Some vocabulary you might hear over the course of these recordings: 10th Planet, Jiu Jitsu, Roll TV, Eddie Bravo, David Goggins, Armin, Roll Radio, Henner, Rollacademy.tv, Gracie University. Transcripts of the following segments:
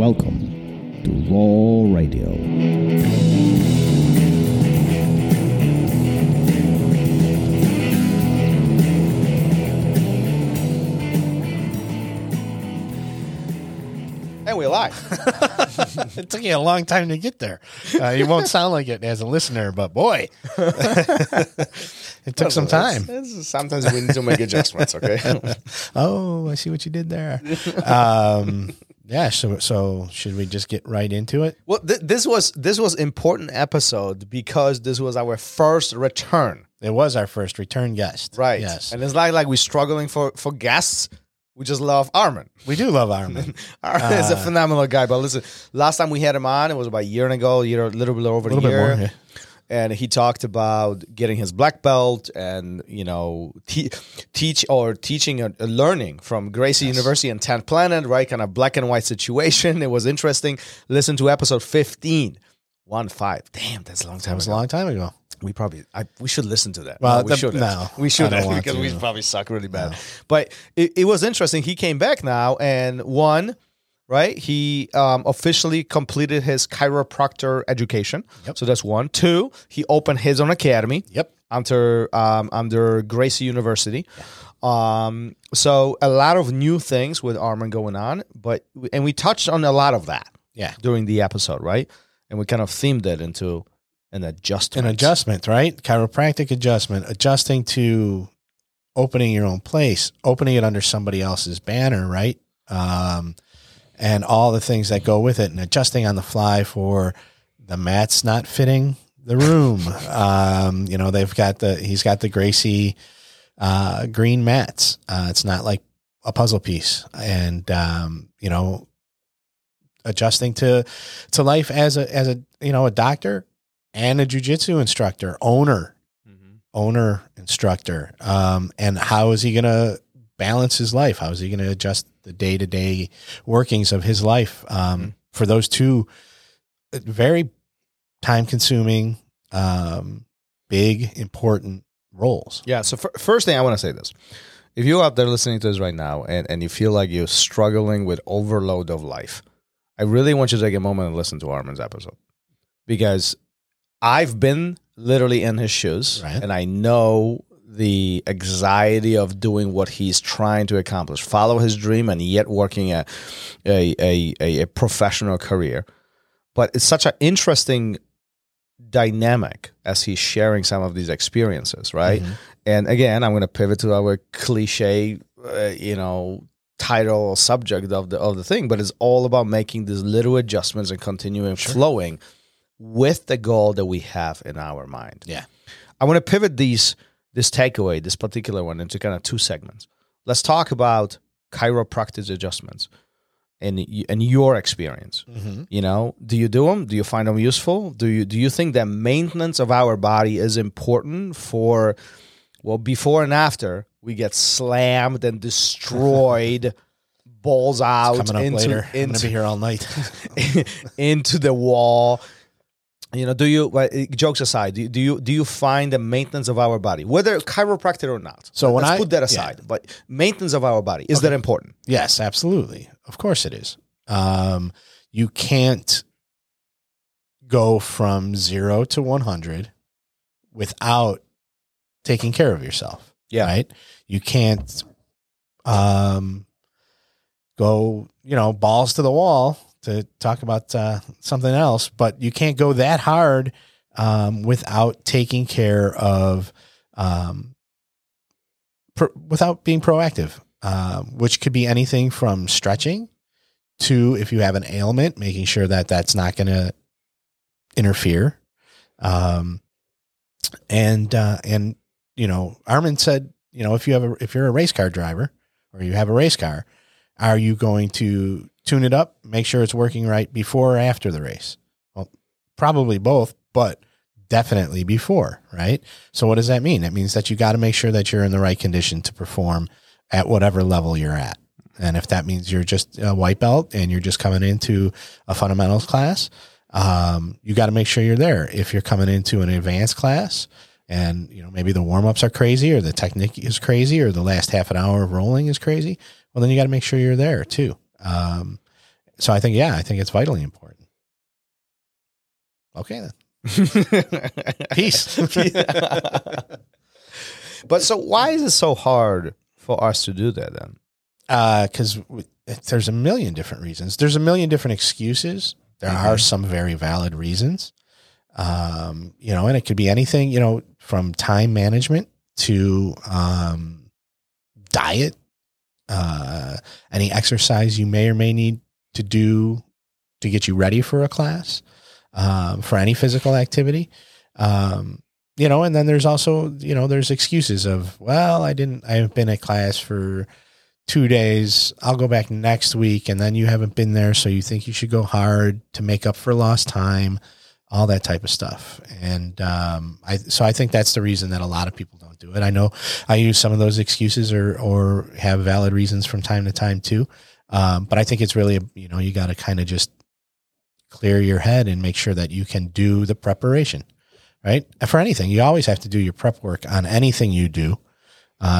Welcome to Roll Radio. And we're live. It took you a long time to get there. You won't sound like it as a listener, but boy, it took some time. Sometimes we need to make adjustments, okay? Oh, I see what you did there. Yeah, so should we just get right into it? Well, this was important episode because this was our first return. It was our first return guest. Right. Yes. And it's not like we're struggling for guests. We just love Armin. We do love Armin. Armin is a phenomenal guy. But listen, last time we had him on, it was about a year ago, a little bit over a year. More, yeah. And he talked about getting his black belt and, you know, teaching or learning from Gracie University and 10th Planet, right? Kind of black and white situation. It was interesting. Listen to episode 15. 1-5. Damn, that's a long time ago. That was a long time ago. We should listen to that. Well, we shouldn't because we probably suck really bad. No. But it was interesting. He came back now and won, right? He officially completed his chiropractor education. Yep. So that's one. Two, he opened his own academy. Yep. Under Gracie University. Yeah. So a lot of new things with Armin going on, and we touched on a lot of that. Yeah. During the episode, right? And we kind of themed it into an adjustment, right? Chiropractic adjustment, adjusting to opening your own place, opening it under somebody else's banner, right? And all the things that go with it, and adjusting on the fly for the mats not fitting the room. You know, he's got the Gracie green mats. It's not like a puzzle piece, and you know, adjusting to life as a you know, a doctor. And a jiu-jitsu instructor, owner instructor. And how is he going to balance his life? How is he going to adjust the day-to-day workings of his life for those two very time-consuming, big, important roles? Yeah, so first thing I want to say this. If you're out there listening to this right now and you feel like you're struggling with overload of life, I really want you to take a moment and listen to Armin's episode because I've been literally in his shoes, right? And I know the anxiety of doing what he's trying to accomplish, follow his dream, and yet working a professional career. But it's such an interesting dynamic as he's sharing some of these experiences, right? Mm-hmm. And again, I'm going to pivot to our cliche, you know, title or subject of the thing, but it's all about making these little adjustments and continuing flowing with the goal that we have in our mind. Yeah. I want to pivot this takeaway, this particular one, into kind of two segments. Let's talk about chiropractic adjustments and your experience. Mm-hmm. You know, do you do them? Do you find them useful? Do you think that maintenance of our body is important for, well, before and after we get slammed and destroyed? Balls out. It's coming up later. I'm going to be here all night. Into the wall. You know, jokes aside, do you find the maintenance of our body, whether chiropractic or not? So let's put that aside, but maintenance of our body, is that important? Yes, absolutely. Of course it is. You can't go from 0 to 100 without taking care of yourself. Yeah. Right. You can't, go, you know, balls to the wall to talk about something else, but you can't go that hard without taking care of, without being proactive, which could be anything from stretching to, if you have an ailment, making sure that that's not going to interfere. And you know, Armin said, you know, if you're a race car driver or you have a race car, are you going to tune it up, make sure it's working right before or after the race? Well, probably both, but definitely before, right? So what does that mean? That means that you got to make sure that you're in the right condition to perform at whatever level you're at. And if that means you're just a white belt and you're just coming into a fundamentals class, you got to make sure you're there. If you're coming into an advanced class and, you know, maybe the warm-ups are crazy or the technique is crazy or the last half an hour of rolling is crazy, well, then you got to make sure you're there too. So I think, yeah, I think it's vitally important. Okay, then. Peace. But so why is it so hard for us to do that then? Because there's a million different reasons. There's a million different excuses. There mm-hmm. are some very valid reasons. You know, and it could be anything, you know, from time management to diet, any exercise you may or may need to do to get you ready for a class, for any physical activity. You know, and then there's also, you know, there's excuses of, well, I haven't been at class for 2 days. I'll go back next week. And then you haven't been there. So you think you should go hard to make up for lost time, all that type of stuff. And so I think that's the reason that a lot of people don't do it. I know I use some of those excuses or have valid reasons from time to time too. But I think it's really, you know, you got to kind of just clear your head and make sure that you can do the preparation, right? For anything, you always have to do your prep work on anything you do.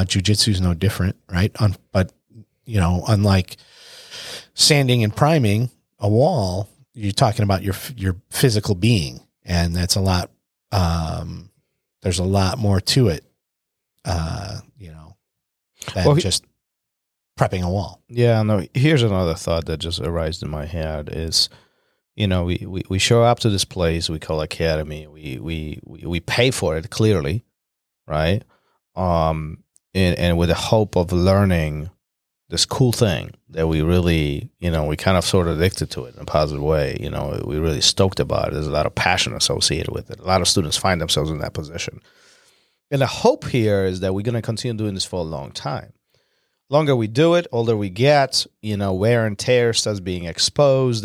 Jiu-jitsu is no different, right? But, you know, unlike sanding and priming a wall, you're talking about your physical being, and that's a lot. There's a lot more to it, you know, than just prepping a wall. Yeah, no. Here's another thought that just arose in my head is, you know, we show up to this place we call academy. We pay for it clearly, right? And with the hope of learning this cool thing that we really, you know, we kind of sort of addicted to it in a positive way. You know, we really stoked about it. There's a lot of passion associated with it. A lot of students find themselves in that position. And the hope here is that we're going to continue doing this for a long time. Longer we do it, older we get, you know, wear and tear starts being exposed.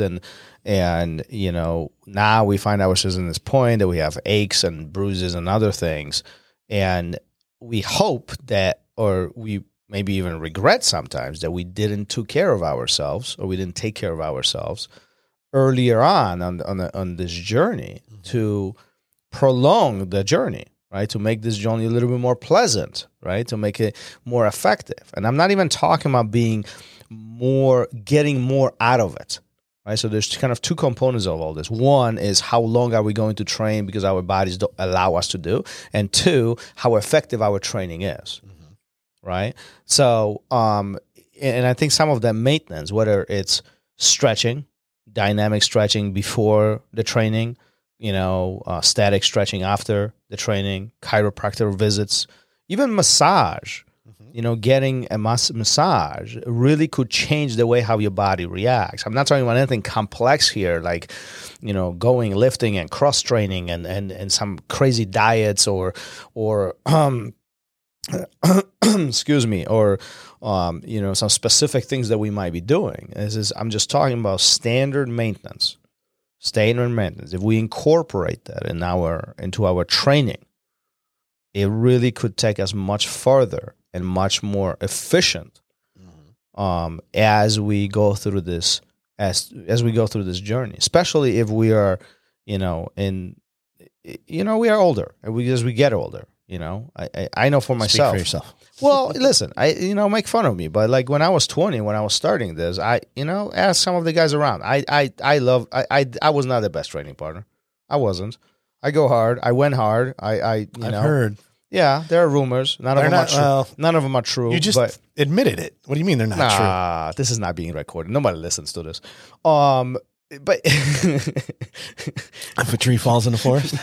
And, you know, now we find ourselves in this point that we have aches and bruises and other things. And we hope that, or we maybe even regret sometimes that we didn't took care of ourselves or we didn't take care of ourselves earlier on this journey mm-hmm. to prolong the journey, right? To make this journey a little bit more pleasant, right? To make it more effective. And I'm not even talking about getting more out of it, right? So there's kind of two components of all this. One is how long are we going to train because our bodies don't allow us to do, and two, how effective our training is, mm-hmm. right? So, and I think some of that maintenance, whether it's stretching, dynamic stretching before the training, you know, static stretching after the training, chiropractor visits, even massage, mm-hmm. you know, getting a massage really could change the way how your body reacts. I'm not talking about anything complex here, like, you know, going lifting and cross training and some crazy diets or excuse me, or you know, some specific things that we might be doing. I'm just talking about standard maintenance. If we incorporate that into our training, it really could take us much farther and much more efficient as we go through this journey. Especially if we are, you know, we are older, and as we get older, you know, I know for myself. Speak for yourself. Well, listen, make fun of me, but like when I was 20, when I was starting this, asked some of the guys around. I was not the best training partner. I wasn't. I go hard. I went hard. I've heard. Yeah, there are rumors. None of them are true. Well, none of them are true. You just admitted it. What do you mean they're not true? This is not being recorded. Nobody listens to this. But if a tree falls in the forest.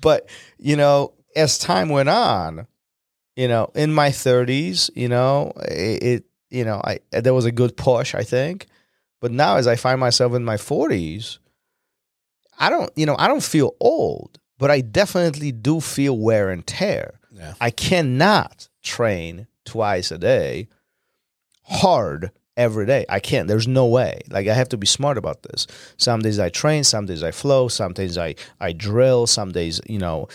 But, you know, as time went on, you know, in my 30s, you know, there was a good push, I think. But now as I find myself in my 40s, I don't feel old, but I definitely do feel wear and tear. Yeah. I cannot train twice a day hard every day. I can't. There's no way. Like, I have to be smart about this. Some days I train, some days I flow, some days I drill, some days, you know,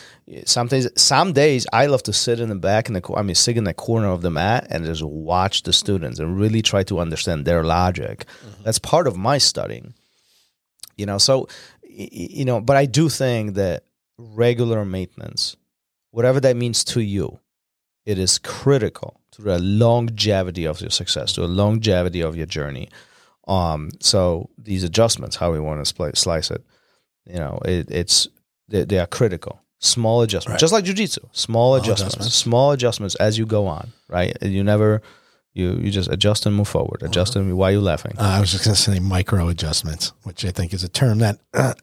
some days I love to sit in the back, sit in the corner of the mat and just watch the students and really try to understand their logic. Mm-hmm. That's part of my studying, you know, so, you know, but I do think that regular maintenance, whatever that means to you, it is critical to the longevity of your success, to the longevity of your journey. So these adjustments, how we want to slice it, they are critical. Small adjustments, right. Just like jiu-jitsu, small adjustments as you go on, right? You never, you just adjust and move forward. Adjust and why are you laughing? I was just going to say micro adjustments, which I think is a term that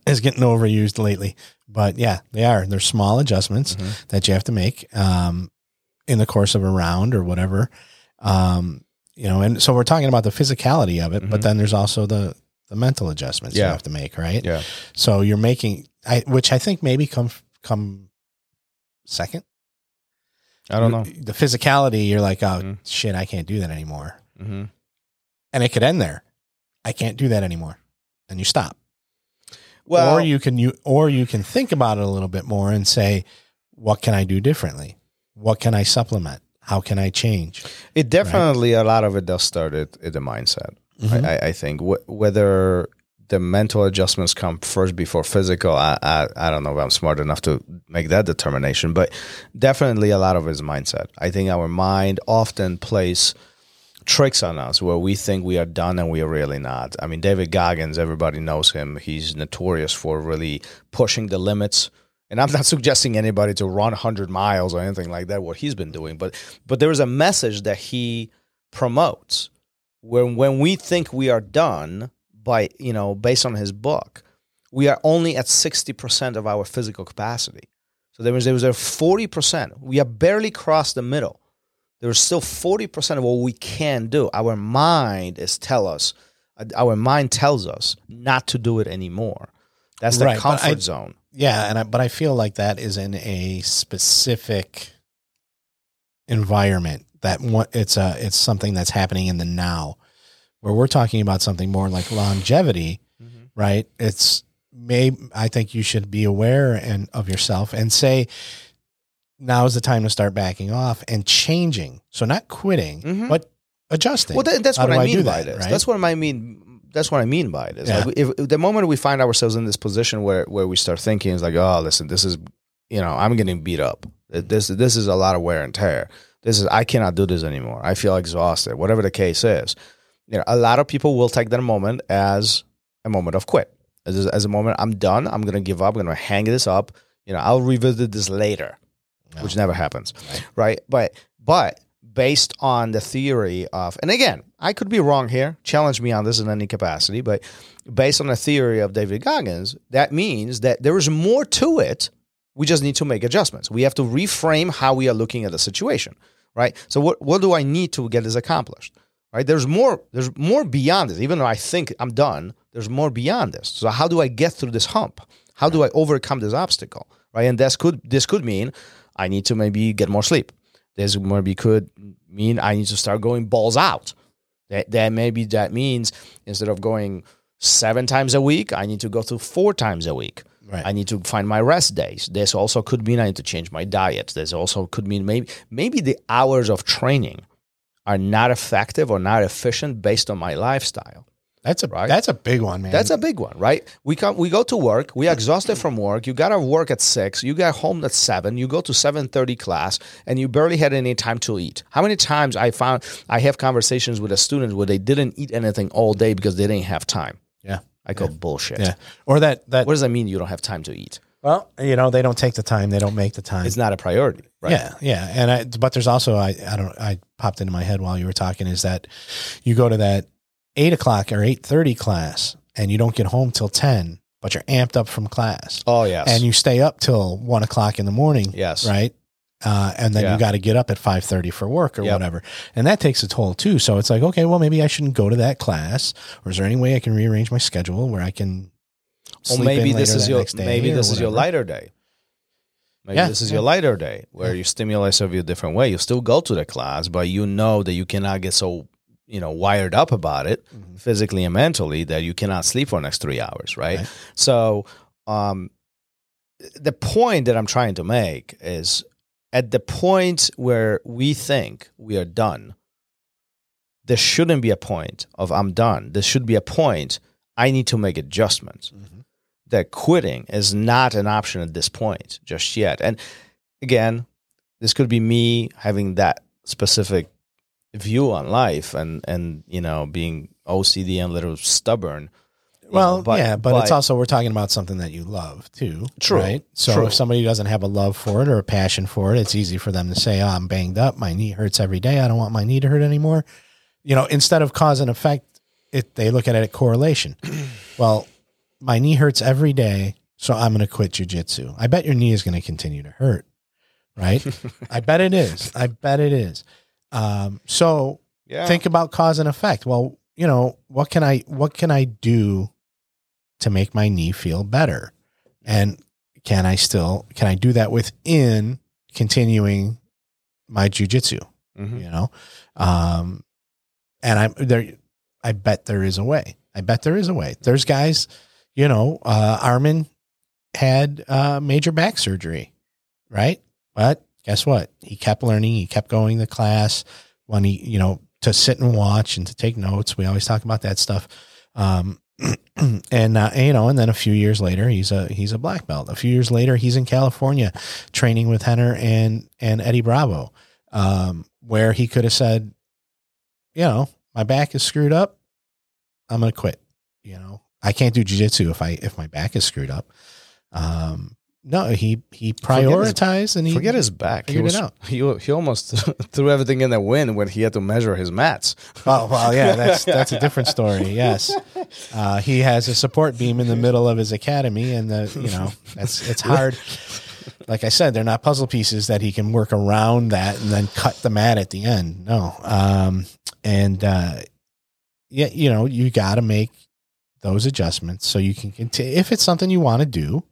is getting overused lately. But yeah, they are. They're small adjustments that you have to make in the course of a round or whatever. And so we're talking about the physicality of it, but then there's also the mental adjustments you have to make, right? Yeah. So you're making, which I think maybe come second. I don't know. The physicality, you're like, oh shit, I can't do that anymore. And it could end there. I can't do that anymore. And you stop. Well, or you can think about it a little bit more and say, what can I do differently? What can I supplement? How can I change? It definitely, right? A lot of it does start at the mindset. I think whether the mental adjustments come first before physical, I don't know if I'm smart enough to make that determination, but definitely a lot of it is mindset. I think our mind often plays tricks on us where we think we are done and we are really not. I mean, David Goggins, everybody knows him. He's notorious for really pushing the limits. And I'm not suggesting anybody to run 100 miles or anything like that, what he's been doing. But there is a message that he promotes when we think we are done. By, based on his book, we are only at 60% of our physical capacity. So there was a 40%. We have barely crossed the middle. There's still 40% of what we can do. Our mind tells us not to do it anymore. That's the comfort zone. Yeah, but I feel like that is in a specific environment that it's something that's happening in the now. Where we're talking about something more like longevity, right? I think you should be aware of yourself and say, now is the time to start backing off and changing. So not quitting, but adjusting. Well, that's what I mean by this. Right? That's what I mean by this. Yeah. Like if the moment we find ourselves in this position where we start thinking is like, oh, listen, this is, I'm getting beat up. This is a lot of wear and tear. I cannot do this anymore. I feel exhausted. Whatever the case is. A lot of people will take that moment as a moment of quit, as a moment I'm done, I'm going to give up, I'm going to hang this up, I'll revisit this later, which never happens, right? But based on the theory of, and again, I could be wrong here, challenge me on this in any capacity, but based on the theory of David Goggins, that means that there is more to it, we just need to make adjustments. We have to reframe how we are looking at the situation, right? So what do I need to get this accomplished? Right? There's more beyond this. Even though I think I'm done, there's more beyond this. So how do I get through this hump? How do I overcome this obstacle? Right? And this could mean I need to maybe get more sleep. This maybe could mean I need to start going balls out. That means instead of going 7 times a week, I need to go to 4 times a week. Right. I need to find my rest days. This also could mean I need to change my diet. This also could mean maybe the hours of training are not effective or not efficient based on my lifestyle. That's a big one, man. That's a big one, right? We go to work. We are exhausted from work. You got to work at 6. You got home at 7. You go to 7:30 class, and you barely had any time to eat. How many times I have conversations with a student where they didn't eat anything all day because they didn't have time. Yeah, I call bullshit. Yeah, or that. What does that mean? You don't have time to eat? Well, they don't take the time. They don't make the time. It's not a priority, right? Yeah. But there's also, I popped into my head while you were talking, is that you go to that 8 o'clock or 8:30 class and you don't get home till 10, but you're amped up from class. Oh, yes. And you stay up till 1 o'clock in the morning. Yes. Right? And then you got to get up at 5:30 for work or whatever. And that takes a toll too. So it's like, okay, well, maybe I shouldn't go to that class. Or is there any way I can rearrange my schedule where I can... Or maybe this is your lighter day. Maybe this is your lighter day where you stimulate yourself a different way. You still go to the class, but you know that you cannot get so wired up about it physically and mentally that you cannot sleep for the next 3 hours, right? So the point that I'm trying to make is at the point where we think we are done, there shouldn't be a point of I'm done. There should be a point I need to make adjustments. That quitting is not an option at this point just yet. And again, this could be me having that specific view on life and being OCD and a little stubborn. Well, but it's also, we're talking about something that you love too. True. Right? So if somebody doesn't have a love for it or a passion for it, it's easy for them to say, oh, I'm banged up. My knee hurts every day. I don't want my knee to hurt anymore. You know, instead of cause and effect, they look at it at correlation. Well, my knee hurts every day, so I'm going to quit jiu-jitsu. I bet your knee is going to continue to hurt, right? I bet it is. So think about cause and effect. Well, you know, what can I do to make my knee feel better? And can I do that within continuing my jiu-jitsu? Mm-hmm. You know? And I bet there is a way. There's guys, you know, Armin had major back surgery, right? But guess what? He kept learning. He kept going to class when he, you know, to sit and watch and to take notes. We always talk about that stuff. You know, and then a few years later, he's a black belt. A few years later, he's in California training with Henner and Eddie Bravo, where he could have said, you know, my back is screwed up. I'm going to quit. You know, I can't do jiu-jitsu if my back is screwed up. No, he prioritized and he forget his back. He was out. He almost threw everything in the wind when he had to measure his mats. Oh well, yeah, that's a different story. Yes, he has a support beam in the middle of his academy, and it's hard. Like I said, they're not puzzle pieces that he can work around that and then cut the mat at the end. No, you know, you got to make those adjustments so you can continue. If it's something you want to do,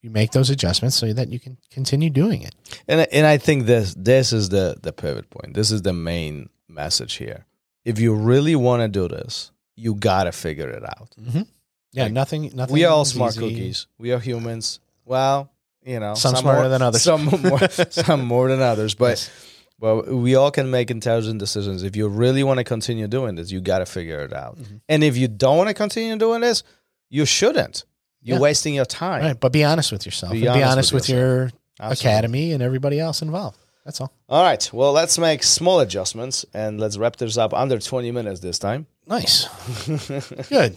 you make those adjustments so that you can continue doing it. And I think this is the pivot point. This is the main message here. If you really want to do this, you got to figure it out. Mm-hmm. Yeah, like, nothing. We are all smart cookies. We are humans. Well, you know, some smarter than others. Some more than others. But we all can make intelligent decisions. If you really want to continue doing this, you got to figure it out. Mm-hmm. And if you don't want to continue doing this, you shouldn't. You're wasting your time. Right, but be honest with yourself. Be honest with your academy and everybody else involved. That's all. All right. Well, let's make small adjustments, and let's wrap this up under 20 minutes this time. Nice. Good.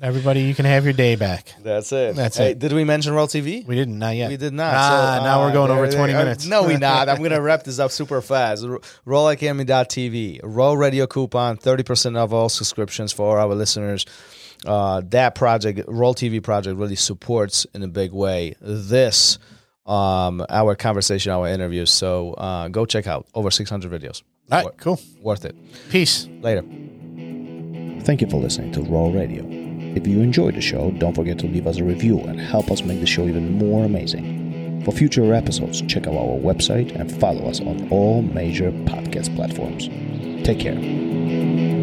Everybody, you can have your day back. That's it. Did we mention Roll TV? We didn't. Not yet. We did not. Ah, so, now we're going over 20 minutes. No, we're not. I'm going to wrap this up super fast. Rollacademy.tv. Roll Radio coupon, 30% off all subscriptions for our listeners. That project, Roll TV project, really supports in a big way this, our conversation, our interviews. So go check out over 600 videos. All right, cool. Worth it. Peace. Later. Thank you for listening to Roll Radio. If you enjoyed the show, don't forget to leave us a review and help us make the show even more amazing. For future episodes, check out our website and follow us on all major podcast platforms. Take care.